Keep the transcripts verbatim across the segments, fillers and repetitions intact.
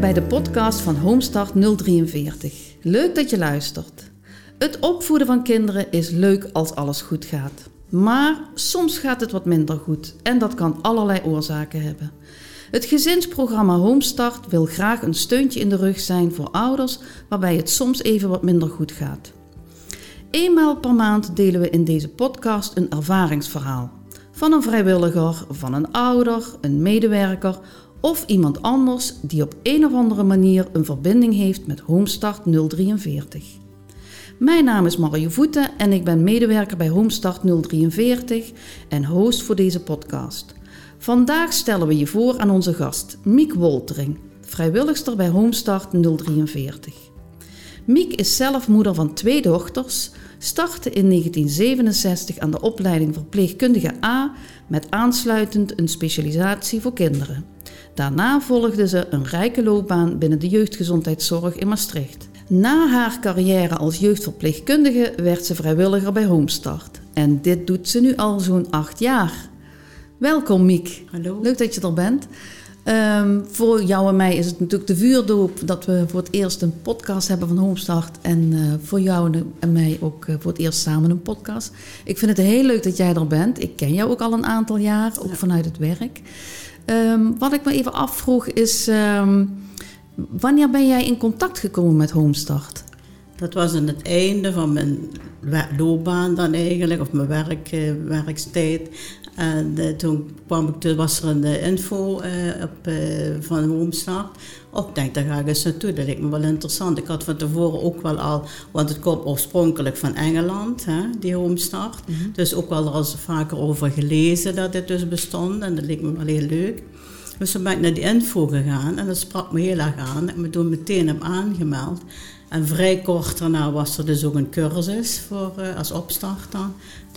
welkom bij de podcast van Homestart nul drieënveertig. Leuk dat je luistert. Het opvoeden van kinderen is leuk als alles goed gaat. Maar soms gaat het wat minder goed en dat kan allerlei oorzaken hebben. Het gezinsprogramma Homestart wil graag een steuntje in de rug zijn voor ouders waarbij het soms even wat minder goed gaat. Eenmaal per maand delen we in deze podcast een ervaringsverhaal. Van een vrijwilliger, van een ouder, een medewerker of iemand anders die op een of andere manier een verbinding heeft met Homestart nul drieënveertig. Mijn naam is Mario Voeten en ik ben medewerker bij Homestart nul drieënveertig en host voor deze podcast. Vandaag stellen we je voor aan onze gast, Miek Woltering, vrijwilligster bij Homestart nul drieënveertig. Miek is zelf moeder van twee dochters, startte in negentien zevenenzestig aan de opleiding verpleegkundige A met aansluitend een specialisatie voor kinderen. Daarna volgde ze een rijke loopbaan binnen de jeugdgezondheidszorg in Maastricht. Na haar carrière als jeugdverpleegkundige werd ze vrijwilliger bij Homestart. En dit doet ze nu al zo'n acht jaar. Welkom Miek. Hallo. Leuk dat je er bent. Um, voor jou en mij is het natuurlijk de vuurdoop dat we voor het eerst een podcast hebben van Homestart. En uh, voor jou en mij ook uh, voor het eerst samen een podcast. Ik vind het heel leuk dat jij er bent. Ik ken jou ook al een aantal jaar, ook ja. vanuit het werk. Um, wat ik me even afvroeg is, um, wanneer ben jij in contact gekomen met Homestart? Dat was aan het einde van mijn loopbaan dan eigenlijk, of mijn werk, uh, werkstijd. En uh, toen kwam ik, toen was er een uh, info uh, op, uh, van Homestart. Oh, ik denk, daar ga ik eens naartoe. Dat leek me wel interessant. Ik had van tevoren ook wel al, want het komt oorspronkelijk van Engeland, hè, die Homestart. Mm-hmm. Dus ook wel al vaker over gelezen dat dit dus bestond. En dat leek me wel heel leuk. Dus toen ben ik naar die info gegaan en dat sprak me heel erg aan. Ik me toen meteen heb aangemeld. En vrij kort daarna was er dus ook een cursus voor, uh, als opstarter.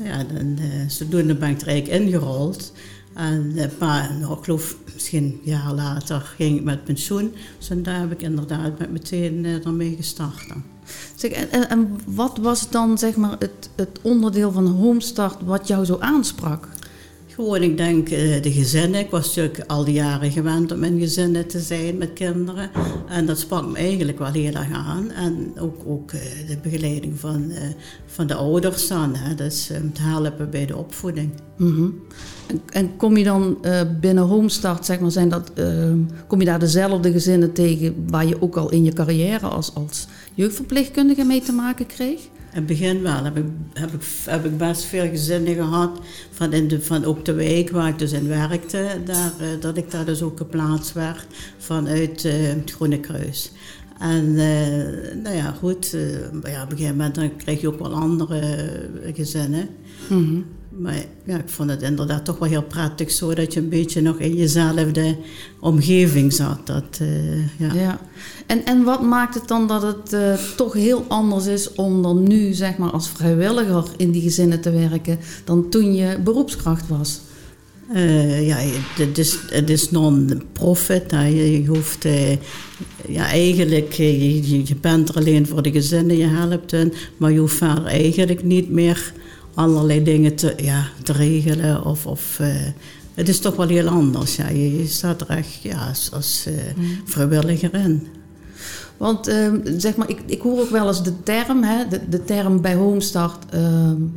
Ja, en uh, zodoende ben ik er eigenlijk ingerold. En uh, pa, nou, ik geloof misschien een jaar later ging ik met pensioen. Dus en daar heb ik inderdaad met meteen uh, ermee gestart. Zeg, en, en wat was dan zeg maar, het, het onderdeel van Homestart wat jou zo aansprak? Gewoon, ik denk, de gezinnen. Ik was natuurlijk al die jaren gewend om in gezinnen te zijn met kinderen. En dat sprak me eigenlijk wel heel erg aan. En ook, ook de begeleiding van, van de ouders dan. Hè. Dus het helpen bij de opvoeding. Mm-hmm. En, en kom je dan uh, binnen Homestart, zeg maar, zijn dat, uh, kom je daar dezelfde gezinnen tegen waar je ook al in je carrière als, als jeugdverpleegkundige mee te maken kreeg? In het begin wel, heb ik, heb, ik, heb ik best veel gezinnen gehad, van, in de, van ook de wijk waar ik dus in werkte, daar, dat ik daar dus ook geplaatst werd vanuit uh, het Groene Kruis. En uh, nou ja, goed, uh, ja, op een gegeven moment dan kreeg je ook wel andere gezinnen. Mm-hmm. Maar ja, ik vond het inderdaad toch wel heel prettig, zo dat je een beetje nog in jezelfde omgeving zat. Dat, uh, ja. Ja. En, en wat maakt het dan dat het uh, toch heel anders is om dan nu zeg maar, als vrijwilliger in die gezinnen te werken dan toen je beroepskracht was? Uh, ja, het is, het is non-profit. Hè. Je, je hoeft uh, ja, eigenlijk, je, je bent er alleen voor de gezinnen, je helpt hen, maar je hoeft verder eigenlijk niet meer allerlei dingen te, ja, te regelen. Of, of, uh, het is toch wel heel anders. Ja. Je, je staat er echt ja, als, als uh, mm. vrijwilliger in. Want uh, zeg maar, ik, ik hoor ook wel eens de term, hè, de, de term bij Homestart, uh,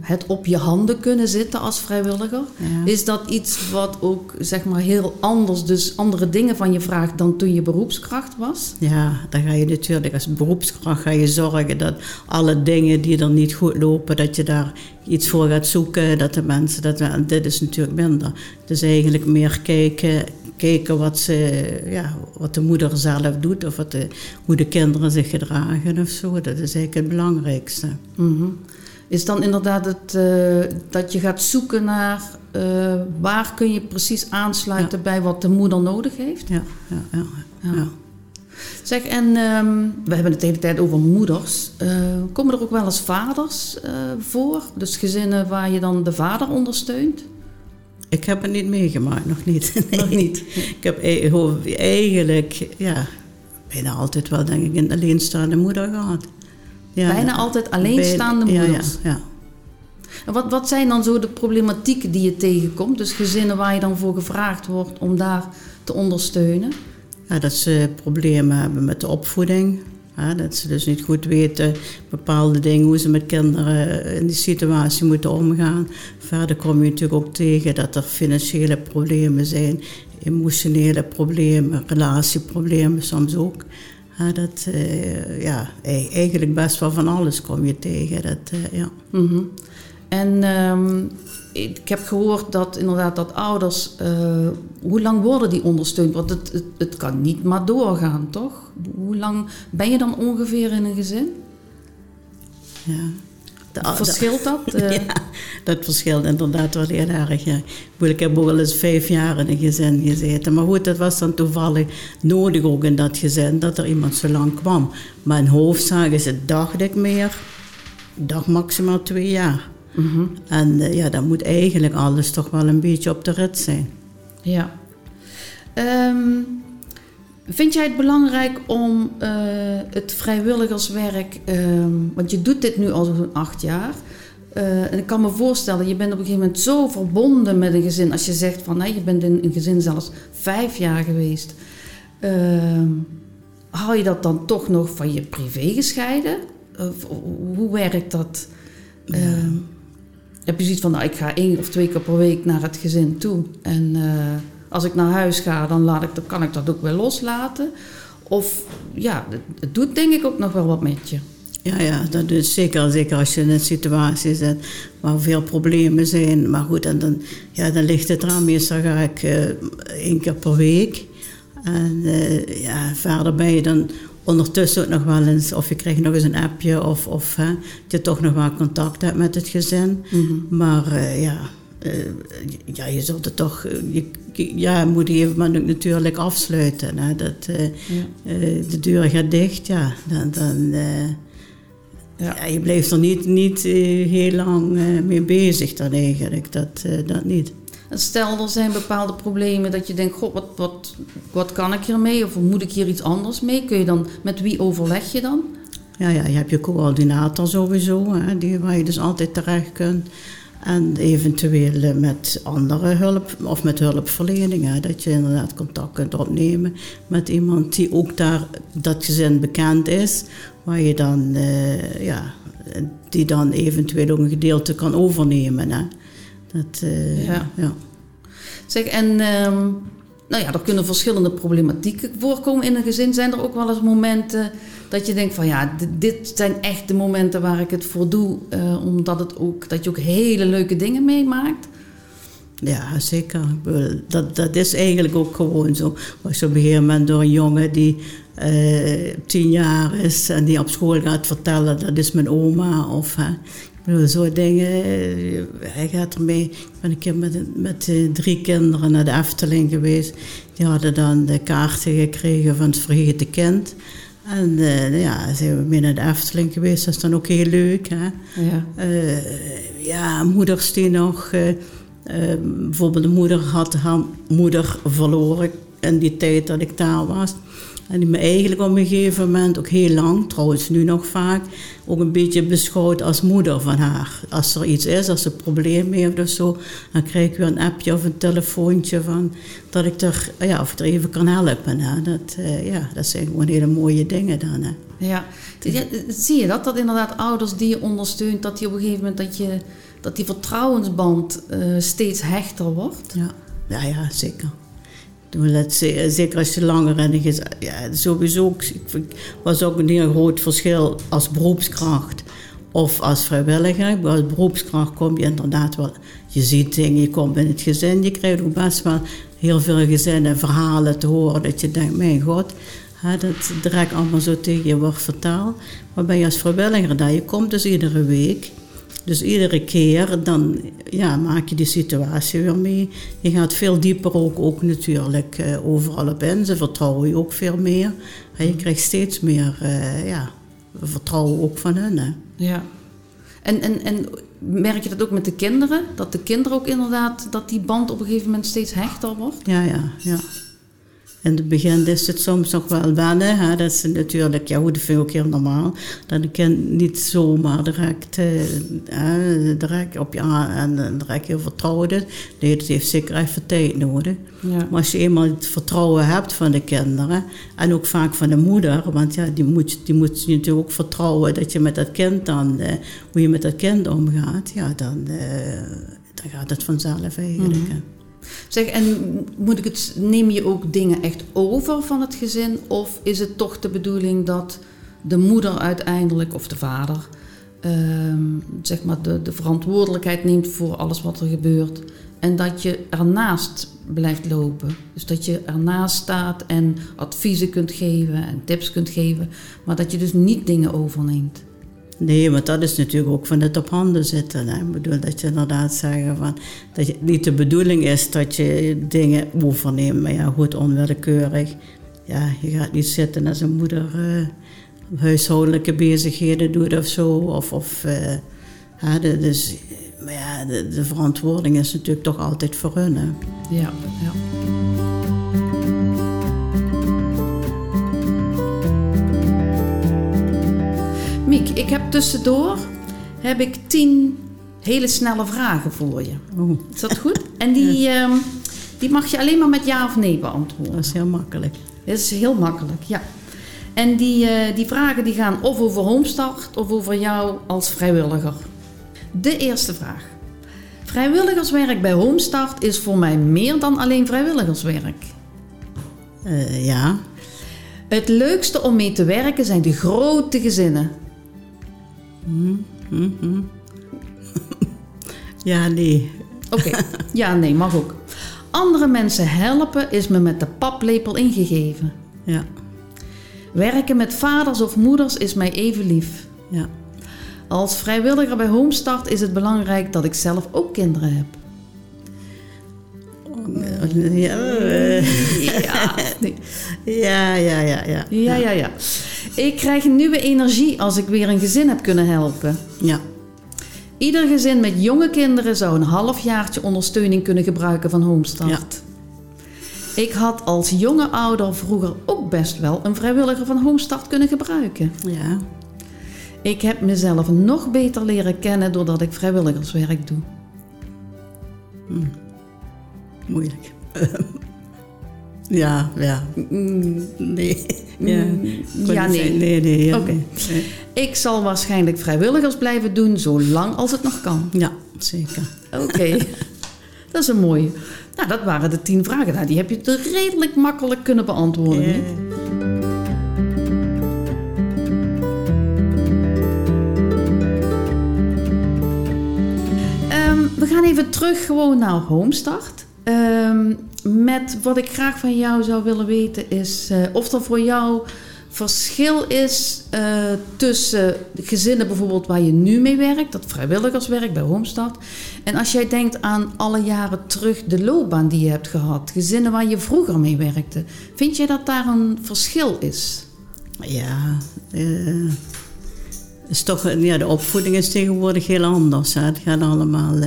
het op je handen kunnen zitten als vrijwilliger. Ja. Is dat iets wat ook zeg maar, heel anders, dus andere dingen van je vraagt dan toen je beroepskracht was? Ja, dan ga je natuurlijk als beroepskracht ga je zorgen dat alle dingen die er niet goed lopen, dat je daar iets voor gaat zoeken, dat de mensen dat en dit is natuurlijk minder. Dus eigenlijk meer kijken. Kijken wat, ze, ja, wat de moeder zelf doet of wat de, hoe de kinderen zich gedragen of zo. Dat is eigenlijk het belangrijkste. Mm-hmm. Is dan inderdaad het, uh, dat je gaat zoeken naar uh, waar kun je precies aansluiten ja. bij wat de moeder nodig heeft? Ja, ja, ja. ja. ja. Zeg, en um, we hebben het de hele tijd over moeders. Uh, komen er ook wel eens vaders uh, voor? Dus gezinnen waar je dan de vader ondersteunt? Ik heb het niet meegemaakt, nog niet. Nee. Nog niet. Ik heb eigenlijk ja, bijna altijd wel, denk ik, een alleenstaande moeder gehad. Ja, bijna ja. altijd alleenstaande Bij, moeders? Ja, ja, ja. En wat, wat zijn dan zo de problematieken die je tegenkomt? Dus gezinnen waar je dan voor gevraagd wordt om daar te ondersteunen? Nou, dat ze problemen hebben met de opvoeding. Ja, dat ze dus niet goed weten bepaalde dingen, hoe ze met kinderen in die situatie moeten omgaan. Verder kom je natuurlijk ook tegen dat er financiële problemen zijn, emotionele problemen, relatieproblemen soms ook. Ja, dat, uh, ja, eigenlijk best wel van alles kom je tegen. Dat, uh, ja. Mm-hmm. En um, ik heb gehoord dat inderdaad dat ouders, uh, hoe lang worden die ondersteund? Want het, het, het kan niet maar doorgaan, toch? Hoe lang ben je dan ongeveer in een gezin? Ja. Dat, verschilt dat? Uh... Ja, dat verschilt inderdaad wel heel erg. Ja. Ik heb ook wel eens vijf jaar in een gezin gezeten. Maar goed, dat was dan toevallig nodig ook in dat gezin, dat er iemand zo lang kwam. Maar in hoofdzaak is het, dacht ik, meer, dag maximaal twee jaar. Mm-hmm. En uh, ja, dan moet eigenlijk alles toch wel een beetje op de rit zijn. Ja. Um, vind jij het belangrijk om uh, het vrijwilligerswerk... Um, want je doet dit nu al zo'n acht jaar. Uh, en ik kan me voorstellen, je bent op een gegeven moment zo verbonden met een gezin. Als je zegt van, hey, je bent in een gezin zelfs vijf jaar geweest. Uh, hou je dat dan toch nog van je privé gescheiden? Uh, hoe werkt dat... Ja. Uh, heb je zoiets van, nou, ik ga één of twee keer per week naar het gezin toe. En uh, als ik naar huis ga, dan, laat ik, dan kan ik dat ook weer loslaten. Of ja, het, het doet denk ik ook nog wel wat met je. Ja, ja, dat doet zeker, zeker als je in een situatie zit waar veel problemen zijn. Maar goed, en dan, ja, dan ligt het eraan. Meestal ga ik uh, één keer per week. En uh, ja, verder ben je dan... ondertussen ook nog wel eens, of je krijgt nog eens een appje... of, of hè, je toch nog wel contact hebt met het gezin. Mm-hmm. Maar uh, ja, uh, ja, je zult het toch... Je, ja, moet je even maar natuurlijk afsluiten. Hè, dat, uh, ja. uh, de deur gaat dicht, ja. Dan, dan, uh, ja. Ja, je blijft er niet, niet uh, heel lang uh, mee bezig dan eigenlijk. Dat, uh, dat niet. Stel, er zijn bepaalde problemen dat je denkt, god, wat, wat, wat kan ik hiermee? Of moet ik hier iets anders mee? Kun je dan, met wie overleg je dan? Ja, ja, je hebt je coördinator sowieso, hè, die, waar je dus altijd terecht kunt. En eventueel met andere hulp, of met hulpverlening, hè, dat je inderdaad contact kunt opnemen met iemand die ook daar, dat gezin bekend is, waar je dan, eh, ja, die dan eventueel ook een gedeelte kan overnemen, hè. Dat, uh, ja. Ja. Zeg, en um, nou ja, er kunnen verschillende problematieken voorkomen in een gezin. Zijn er ook wel eens momenten dat je denkt van ja, dit, dit zijn echt de momenten waar ik het voor doe, uh, omdat het ook, dat je ook hele leuke dingen meemaakt? Ja, zeker. Dat, dat is eigenlijk ook gewoon zo. Als je op een gegeven moment door een jongen die uh, tien jaar is en die op school gaat vertellen, dat is mijn oma of... Uh, Zo'n dingen, hij gaat ermee. Ik ben een keer met, met drie kinderen naar de Efteling geweest. Die hadden dan de kaarten gekregen van het vergeten kind. En uh, ja, zijn we mee naar de Efteling geweest. Dat is dan ook heel leuk. Hè? Ja. Uh, ja, moeders die nog... Uh, uh, bijvoorbeeld de moeder had haar moeder verloren in die tijd dat ik daar was. En die me eigenlijk op een gegeven moment, ook heel lang, trouwens nu nog vaak... ook een beetje beschouwd als moeder van haar. Als er iets is, als ze een probleem heeft of zo... dan krijg ik weer een appje of een telefoontje van... dat ik er, ja, of ik er even kan helpen. Hè. Dat, uh, ja, dat zijn gewoon hele mooie dingen dan. Hè. Ja. Ja, zie je dat? Dat inderdaad ouders die je ondersteunt... dat die op een gegeven moment dat, je, dat die vertrouwensband uh, steeds hechter wordt? Ja, ja, ja, zeker. Zeker als je langer in een gezin... Ja, sowieso was ook een heel groot verschil als beroepskracht of als vrijwilliger. Als beroepskracht kom je inderdaad wel... Je ziet dingen, je komt in het gezin. Je krijgt ook best wel heel veel gezinnen verhalen te horen... dat je denkt, mijn god, hè, dat direct allemaal zo tegen je wordt vertaald. Maar ben je als vrijwilliger daar? Je komt dus iedere week... Dus iedere keer, dan ja, maak je die situatie weer mee. Je gaat veel dieper ook, ook natuurlijk uh, overal op in. Ze vertrouwen je ook veel meer. En je krijgt steeds meer uh, ja, vertrouwen ook van hen. Hè. Ja. En, en, en merk je dat ook met de kinderen? Dat de kinderen ook inderdaad, dat die band op een gegeven moment steeds hechter wordt? Ja, ja, ja. In het begin is het soms nog wel wennen. Hè. Dat is natuurlijk, ja, dat vind ik ook heel normaal. Dat een kind niet zomaar direct, hè, direct op je aan en direct heel vertrouwd is. Nee, dat heeft zeker even tijd nodig. Ja. Maar als je eenmaal het vertrouwen hebt van de kinderen en ook vaak van de moeder, want ja, die moet, die moet je natuurlijk ook vertrouwen dat je met dat kind dan, eh, hoe je met dat kind omgaat, ja, dan, eh, dan gaat het vanzelf eigenlijk. Mm-hmm. Zeg, en moet ik het, neem je ook dingen echt over van het gezin? Of is het toch de bedoeling dat de moeder uiteindelijk, of de vader, uh, zeg maar de, de verantwoordelijkheid neemt voor alles wat er gebeurt? En dat je ernaast blijft lopen. Dus dat je ernaast staat en adviezen kunt geven en tips kunt geven. Maar dat je dus niet dingen overneemt. Nee, want dat is natuurlijk ook van het op handen zitten. Hè? Ik bedoel, dat je inderdaad zeggen van, dat het niet de bedoeling is dat je dingen overneemt. Maar ja, goed, onwillekeurig. Ja, je gaat niet zitten als een moeder uh, huishoudelijke bezigheden doet of zo. Of, of, uh, ja, dus, maar ja, de, de verantwoording is natuurlijk toch altijd voor hun. Hè? Ja, ja. Miek, ik heb tussendoor heb ik tien hele snelle vragen voor je. Oh. Is dat goed? En die, ja. um, die mag je alleen maar met ja of nee beantwoorden. Dat is heel makkelijk. Dat is heel makkelijk, ja. En die, uh, die vragen die gaan of over Homestart of over jou als vrijwilliger. De eerste vraag. Vrijwilligerswerk bij Homestart is voor mij meer dan alleen vrijwilligerswerk. Uh, ja. Het leukste om mee te werken zijn de grote gezinnen. Mm, mm, mm. Ja, nee. Oké, okay. Ja, nee, mag ook. Andere mensen helpen is me met de paplepel ingegeven. Ja. Werken met vaders of moeders is mij even lief. Ja. Als vrijwilliger bij Homestart is het belangrijk dat ik zelf ook kinderen heb. Ja, ja, ja, ja, ja. Ja, ja, ja. Ik krijg een nieuwe energie als ik weer een gezin heb kunnen helpen. Ja. Ieder gezin met jonge kinderen zou een halfjaartje ondersteuning kunnen gebruiken van Homestart. Ja. Ik had als jonge ouder vroeger ook best wel een vrijwilliger van Homestart kunnen gebruiken. Ja. Ik heb mezelf nog beter leren kennen doordat ik vrijwilligerswerk doe. Hm. Moeilijk. Ja, ja. Nee. Ja, ja nee. nee, nee ja. Oké. Okay. Nee. Ik zal waarschijnlijk vrijwilligers blijven doen, zolang als het nog kan. Ja, zeker. Oké. Okay. Dat is een mooie. Nou, dat waren de tien vragen. Nou, die heb je redelijk makkelijk kunnen beantwoorden. Yeah. Um, we gaan even terug gewoon naar Homestart. Um, met wat ik graag van jou zou willen weten is uh, of er voor jou verschil is uh, tussen gezinnen bijvoorbeeld waar je nu mee werkt, dat vrijwilligerswerk bij Homestart. En als jij denkt aan alle jaren terug de loopbaan die je hebt gehad, gezinnen waar je vroeger mee werkte. Vind jij dat daar een verschil is? Ja, uh, is toch, ja, de opvoeding is tegenwoordig heel anders. Hè. Het gaat allemaal... Uh,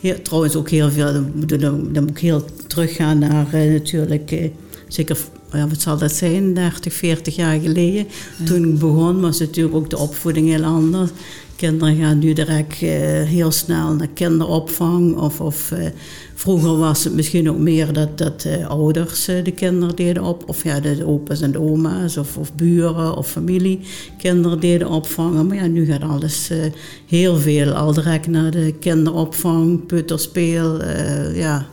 heel, trouwens ook heel veel... Dan, dan, dan moet ik heel teruggaan naar uh, natuurlijk... Uh, zeker, ja, wat zal dat zijn? dertig, veertig jaar geleden. Ja. Toen ik begon was natuurlijk ook de opvoeding heel anders. Kinderen gaan nu direct uh, heel snel naar kinderopvang. Of, of uh, vroeger was het misschien ook meer dat, dat uh, ouders uh, de kinderen deden op. Of ja, de opa's en de oma's of, of buren of familie kinderen deden opvangen. Maar ja, nu gaat alles uh, heel veel al direct naar de kinderopvang, peuterspeel, uh, ja...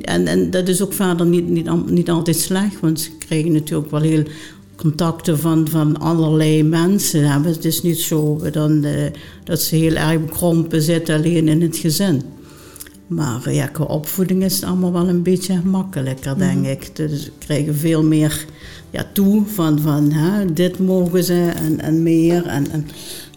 En, en dat is ook verder niet, niet, niet altijd slecht, want ze krijgen natuurlijk wel heel contacten van, van allerlei mensen. Hè. Het is niet zo dan, uh, dat ze heel erg bekrompen zitten alleen in het gezin. Maar uh, ja, qua opvoeding is het allemaal wel een beetje makkelijker, denk mm-hmm. ik. Dus ze krijgen veel meer ja, toe van, van hè, dit mogen ze en, en meer. En, en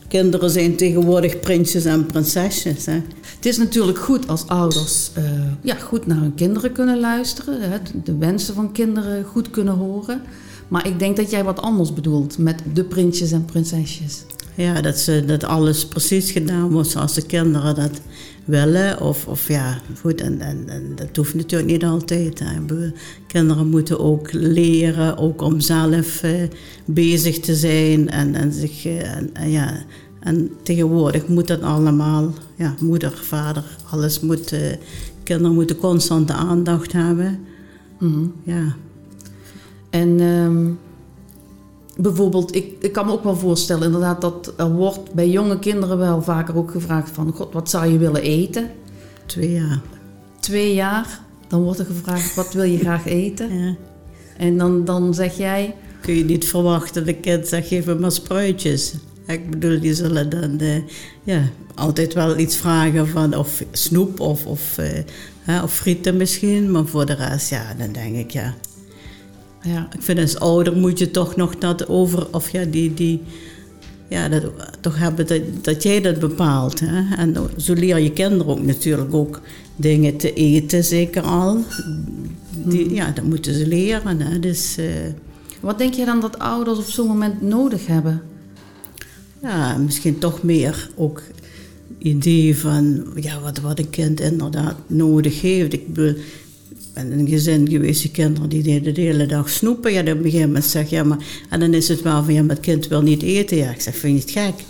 kinderen zijn tegenwoordig prinsjes en prinsesjes, hè. Het is natuurlijk goed als ouders uh, ja, goed naar hun kinderen kunnen luisteren. Hè, de wensen van kinderen goed kunnen horen. Maar ik denk dat jij wat anders bedoelt met de prinsjes en prinsesjes. Ja, dat, ze, dat alles precies gedaan wordt zoals de kinderen dat willen. Of, of ja, goed, en, en, en dat hoeft natuurlijk niet altijd. Hè. Kinderen moeten ook leren, ook om zelf eh, bezig te zijn. En, en, zich, en, en, ja. en tegenwoordig moet dat allemaal, ja, moeder, vader, alles moet... Eh, kinderen moeten constant de aandacht hebben. Mm-hmm. Ja. En... Um... Bijvoorbeeld, ik, ik kan me ook wel voorstellen inderdaad dat er wordt bij jonge kinderen wel vaker ook gevraagd van... God, wat zou je willen eten? Twee jaar. Twee jaar, dan wordt er gevraagd, wat wil je graag eten? Ja. En dan, dan zeg jij... Kun je niet verwachten, de kind zegt, geef me maar spruitjes. Ik bedoel, die zullen dan de, ja, altijd wel iets vragen van of snoep of, of, uh, hè, of frieten misschien. Maar voor de rest, ja, dan denk ik, ja... Ja, ik vind als ouder moet je toch nog dat over, of ja, die, die, ja, dat, toch hebben dat, dat jij dat bepaalt. Hè? En zo leer je kinderen ook natuurlijk ook dingen te eten, zeker al. Die, ja, dat moeten ze leren. Hè? Dus, uh... Wat denk je dan dat ouders op zo'n moment nodig hebben? Ja, misschien toch meer ook idee van ja, wat, wat een kind inderdaad nodig heeft. Ik bedoel... En een gezin geweest, die kinderen die deden de hele dag snoepen. Ja, dan op een gegeven moment zeg je, ja, maar... En dan is het wel van, ja, maar het kind wil niet eten. Ja, ik zeg, vind je het gek?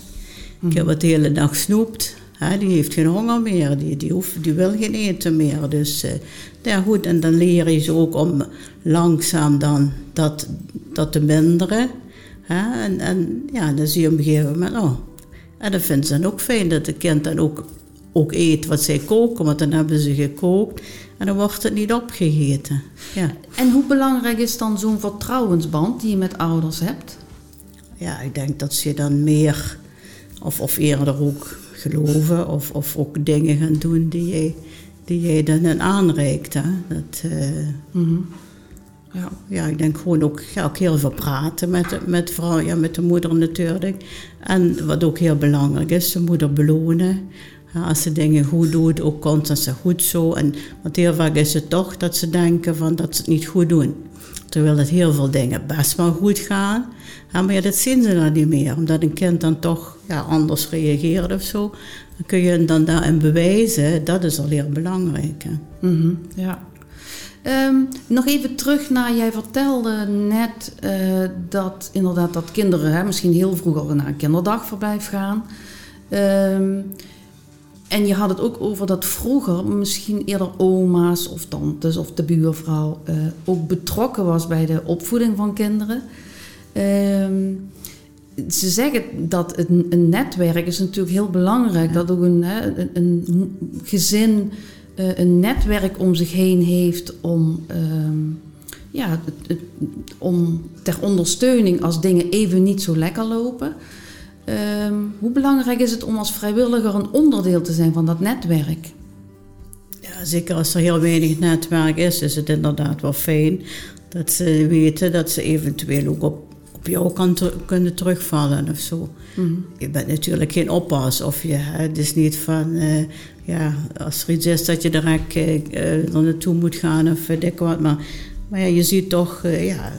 Mm-hmm. Ik heb het de hele dag snoept. Hè, die heeft geen honger meer. Die, die, hoeft, die wil geen eten meer. Dus, uh, ja, goed. En dan leer je ze ook om langzaam dan dat, dat te minderen. Hè? En, en ja, dan zie je op een gegeven moment, oh... En dat vinden ze dan ook fijn, dat het kind dan ook... ook eet wat zij koken, want dan hebben ze gekookt en dan wordt het niet opgegeten. Ja. En hoe belangrijk is dan zo'n vertrouwensband die je met ouders hebt? Ja, ik denk dat ze dan meer of, of eerder ook geloven of, of ook dingen gaan doen die jij, die jij dan hen aanreikt. Hè? Dat, uh, mm-hmm. ja. ja, ik denk gewoon ook, ja, ook heel veel praten met, met, vrouw, ja, met de moeder natuurlijk. En wat ook heel belangrijk is, de moeder belonen. Ja, als ze dingen goed doet, ook constant ze goed zo. En, want heel vaak is het toch dat ze denken van dat ze het niet goed doen. Terwijl het heel veel dingen best wel goed gaan. Ja, maar ja, dat zien ze dan niet meer. Omdat een kind dan toch ja, anders reageert of zo. Dan kun je hen dan daarin bewijzen. Dat is al heel belangrijk. Hè. Mm-hmm, ja. um, nog even terug naar, jij vertelde net uh, dat inderdaad dat kinderen hè, misschien heel vroeg al naar een kinderdagverblijf gaan. Um, En je had het ook over dat vroeger misschien eerder oma's of tantes of de buurvrouw eh, ook betrokken was bij de opvoeding van kinderen. Eh, ze zeggen dat het, een netwerk is natuurlijk heel belangrijk. Ja. Dat ook een, een, een gezin een netwerk om zich heen heeft om, um, ja, om ter ondersteuning als dingen even niet zo lekker lopen. Um, hoe belangrijk is het om als vrijwilliger een onderdeel te zijn van dat netwerk? Ja, zeker als er heel weinig netwerk is, is het inderdaad wel fijn dat ze weten dat ze eventueel ook op, op jou kan ter, kunnen terugvallen of zo. Mm-hmm. Je bent natuurlijk geen oppas of je, het is niet van, uh, ja, als er iets is dat je direct uh, er naartoe moet gaan of uh, dik wat, maar... Maar ja, je ziet toch, uh, ja,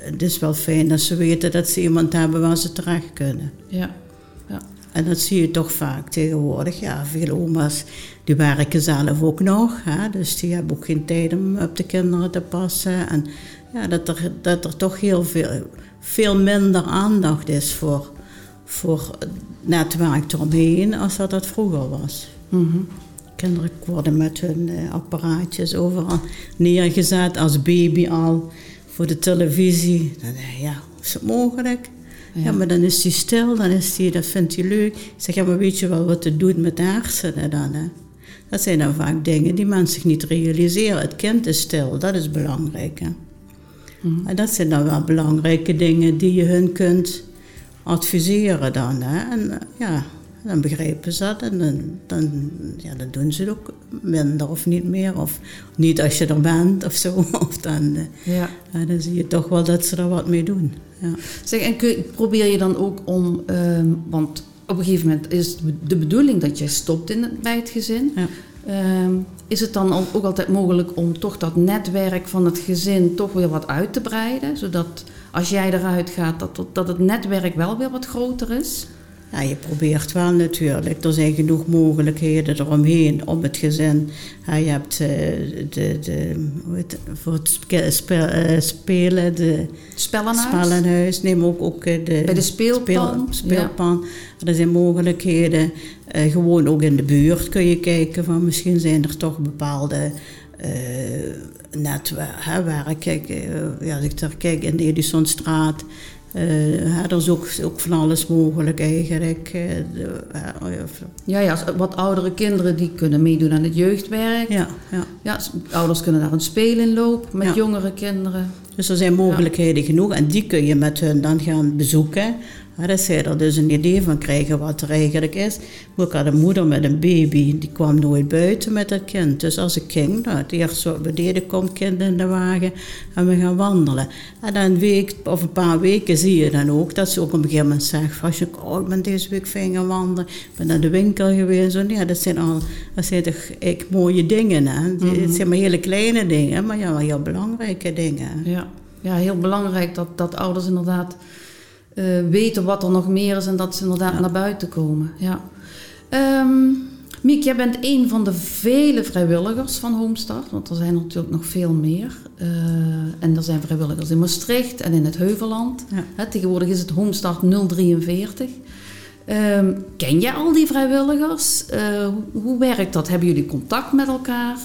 het is wel fijn dat ze weten dat ze iemand hebben waar ze terecht kunnen. Ja. Ja. En dat zie je toch vaak tegenwoordig. Ja, veel oma's die werken zelf ook nog. Hè, dus die hebben ook geen tijd om op de kinderen te passen. En ja, dat er, dat er toch heel veel, veel minder aandacht is voor, voor het netwerk eromheen als dat, dat vroeger was. Mm-hmm. Kinderen worden met hun apparaatjes overal neergezet als baby al voor de televisie. Dan denk je, ja, hoe is het mogelijk? Ja. Ja, maar dan is die stil, dan is die, dat vindt hij leuk. Ik zeg, ja, maar weet je wel wat het doet met de hersenen dan? Hè? Dat zijn dan vaak dingen die mensen zich niet realiseren. Het kind is stil, dat is belangrijk. Hè? Mm-hmm. En dat zijn dan wel belangrijke dingen die je hun kunt adviseren dan. Hè? En ja... Dan begrijpen ze dat en dan, dan, ja, dan doen ze het ook minder of niet meer. Of niet als je er bent of zo. Of dan, ja. Ja, dan zie je toch wel dat ze er wat mee doen. Ja. Zeg, en kun, probeer je dan ook om... Um, want op een gegeven moment is de bedoeling dat je stopt in het, bij het gezin. Ja. Um, is het dan ook altijd mogelijk om toch dat netwerk van het gezin toch weer wat uit te breiden? Zodat als jij eruit gaat, dat, dat het netwerk wel weer wat groter is? Nou, je probeert wel natuurlijk. Er zijn genoeg mogelijkheden eromheen, om het gezin. Ja, je hebt de, de, de, hoe heet, voor het spe, spe, spelen, de spellenhuis. spellenhuis. Neem ook, ook de, Bij de speelpan. Speel, speelpan. Ja. Er zijn mogelijkheden. Uh, gewoon ook in de buurt kun je kijken van misschien zijn er toch bepaalde... Uh, net waar, waar ik kijk, uh, ja, als ik daar kijk in de Edusonstraat, uh, er is ook, ook van alles mogelijk eigenlijk. Uh, de, uh, ja, ja, wat oudere kinderen die kunnen meedoen aan het jeugdwerk. Ja, ja. Ja, ouders kunnen daar een speelinloop met ja. jongere kinderen. Dus er zijn mogelijkheden ja. genoeg en die kun je met hun dan gaan bezoeken. Ja, dat zij er dus een idee van krijgen wat er eigenlijk is. Ik had een moeder met een baby, die kwam nooit buiten met haar kind. Dus als ik ging, nou, het eerst zo beneden komt kind in de wagen en we gaan wandelen. En dan een week of een paar weken zie je dan ook dat ze ook op een gegeven moment zegt, als je, oh, ik ben deze week fijn gaan wandelen, ik ben naar de winkel geweest. En ja, dat zijn al, dat zijn toch echt mooie dingen. Hè? Die, mm-hmm. Het zijn maar hele kleine dingen, maar ja, wel heel belangrijke dingen. Ja, ja, heel belangrijk dat, dat ouders inderdaad... Uh, weten wat er nog meer is en dat ze inderdaad ja. naar buiten komen. Ja. Um, Miek, jij bent een van de vele vrijwilligers van Homestart, want er zijn er natuurlijk nog veel meer. Uh, en er zijn vrijwilligers in Maastricht en in het Heuvelland. Ja. He, tegenwoordig is het Homestart nul drieënveertig. Um, ken jij al die vrijwilligers? Uh, hoe, hoe werkt dat? Hebben jullie contact met elkaar?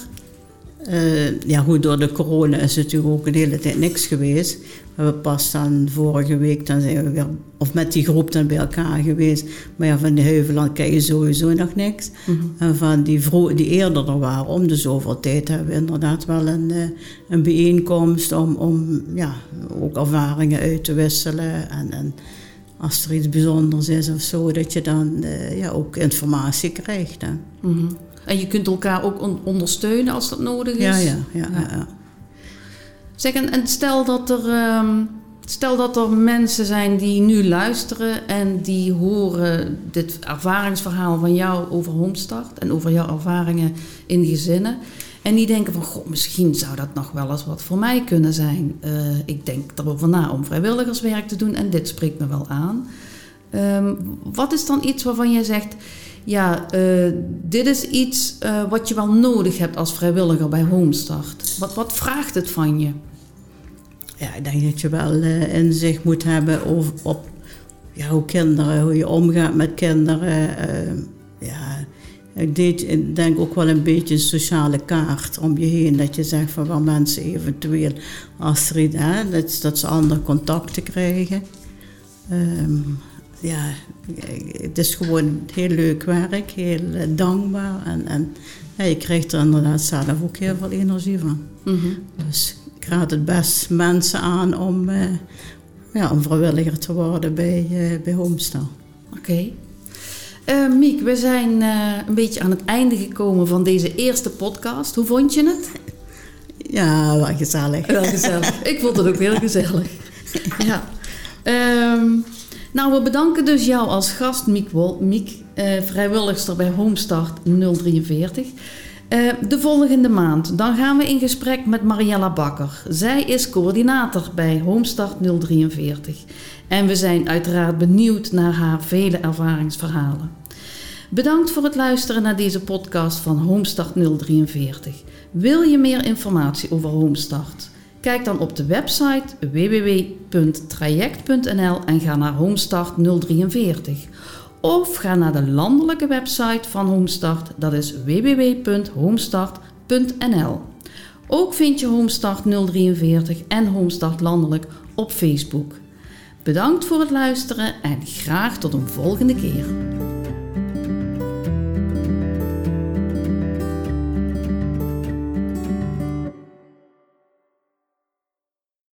Uh, ja, goed, door de corona is het natuurlijk ook een hele tijd niks geweest. We hebben pas dan vorige week, dan zijn we weer, of met die groep dan bij elkaar geweest. Maar ja, van de Heuvelland ken je sowieso nog niks. Mm-hmm. En van die, vro- die eerder er waren, om de zoveel tijd, hebben we inderdaad wel een, een bijeenkomst om, om ja, ook ervaringen uit te wisselen. En, en als er iets bijzonders is of zo, dat je dan uh, ja, ook informatie krijgt. Hè. Mm-hmm. En je kunt elkaar ook on- ondersteunen als dat nodig is. Ja, ja, ja, ja. ja. Zeg, en, en stel dat er, um, stel dat er mensen zijn die nu luisteren en die horen dit ervaringsverhaal van jou over Homestart en over jouw ervaringen in gezinnen. En die denken van, goh, misschien zou dat nog wel eens wat voor mij kunnen zijn. Uh, ik denk erover na om vrijwilligerswerk te doen en dit spreekt me wel aan. Um, wat is dan iets waarvan jij zegt... Ja, uh, dit is iets uh, wat je wel nodig hebt als vrijwilliger bij Homestart. Wat, wat vraagt het van je? Ja, ik denk dat je wel uh, inzicht moet hebben over, op ja, hoe kinderen, hoe je omgaat met kinderen. Uh, ja, ik, deed, ik denk ook wel een beetje een sociale kaart om je heen. Dat je zegt van waar mensen eventueel als er, hè, dat, dat ze andere contacten krijgen. Um, Ja, het is gewoon heel leuk werk, heel dankbaar. En, en ja, je krijgt er inderdaad zelf ook heel veel energie van. Mm-hmm. Dus ik raad het best mensen aan om, eh, ja, om vrijwilliger te worden bij, eh, bij Homestart. Oké. Okay. Uh, Miek, we zijn uh, een beetje aan het einde gekomen van deze eerste podcast. Hoe vond je het? Ja, wel gezellig. Wel gezellig. Ik vond het ook heel gezellig. Ja. Um, Nou, we bedanken dus jou als gast, Miek, Wol- Miek eh, vrijwilligster bij Homestart nul drieënveertig. Eh, de volgende maand, dan gaan we in gesprek met Mariella Bakker. Zij is coördinator bij Homestart nul drieënveertig. En we zijn uiteraard benieuwd naar haar vele ervaringsverhalen. Bedankt voor het luisteren naar deze podcast van Homestart nul drieënveertig. Wil je meer informatie over Homestart? Kijk dan op de website w w w punt traject punt n l en ga naar Homestart nul drieënveertig. Of ga naar de landelijke website van Homestart, dat is w w w punt homestart punt n l. Ook vind je Homestart nul drieënveertig en Homestart landelijk op Facebook. Bedankt voor het luisteren en graag tot een volgende keer.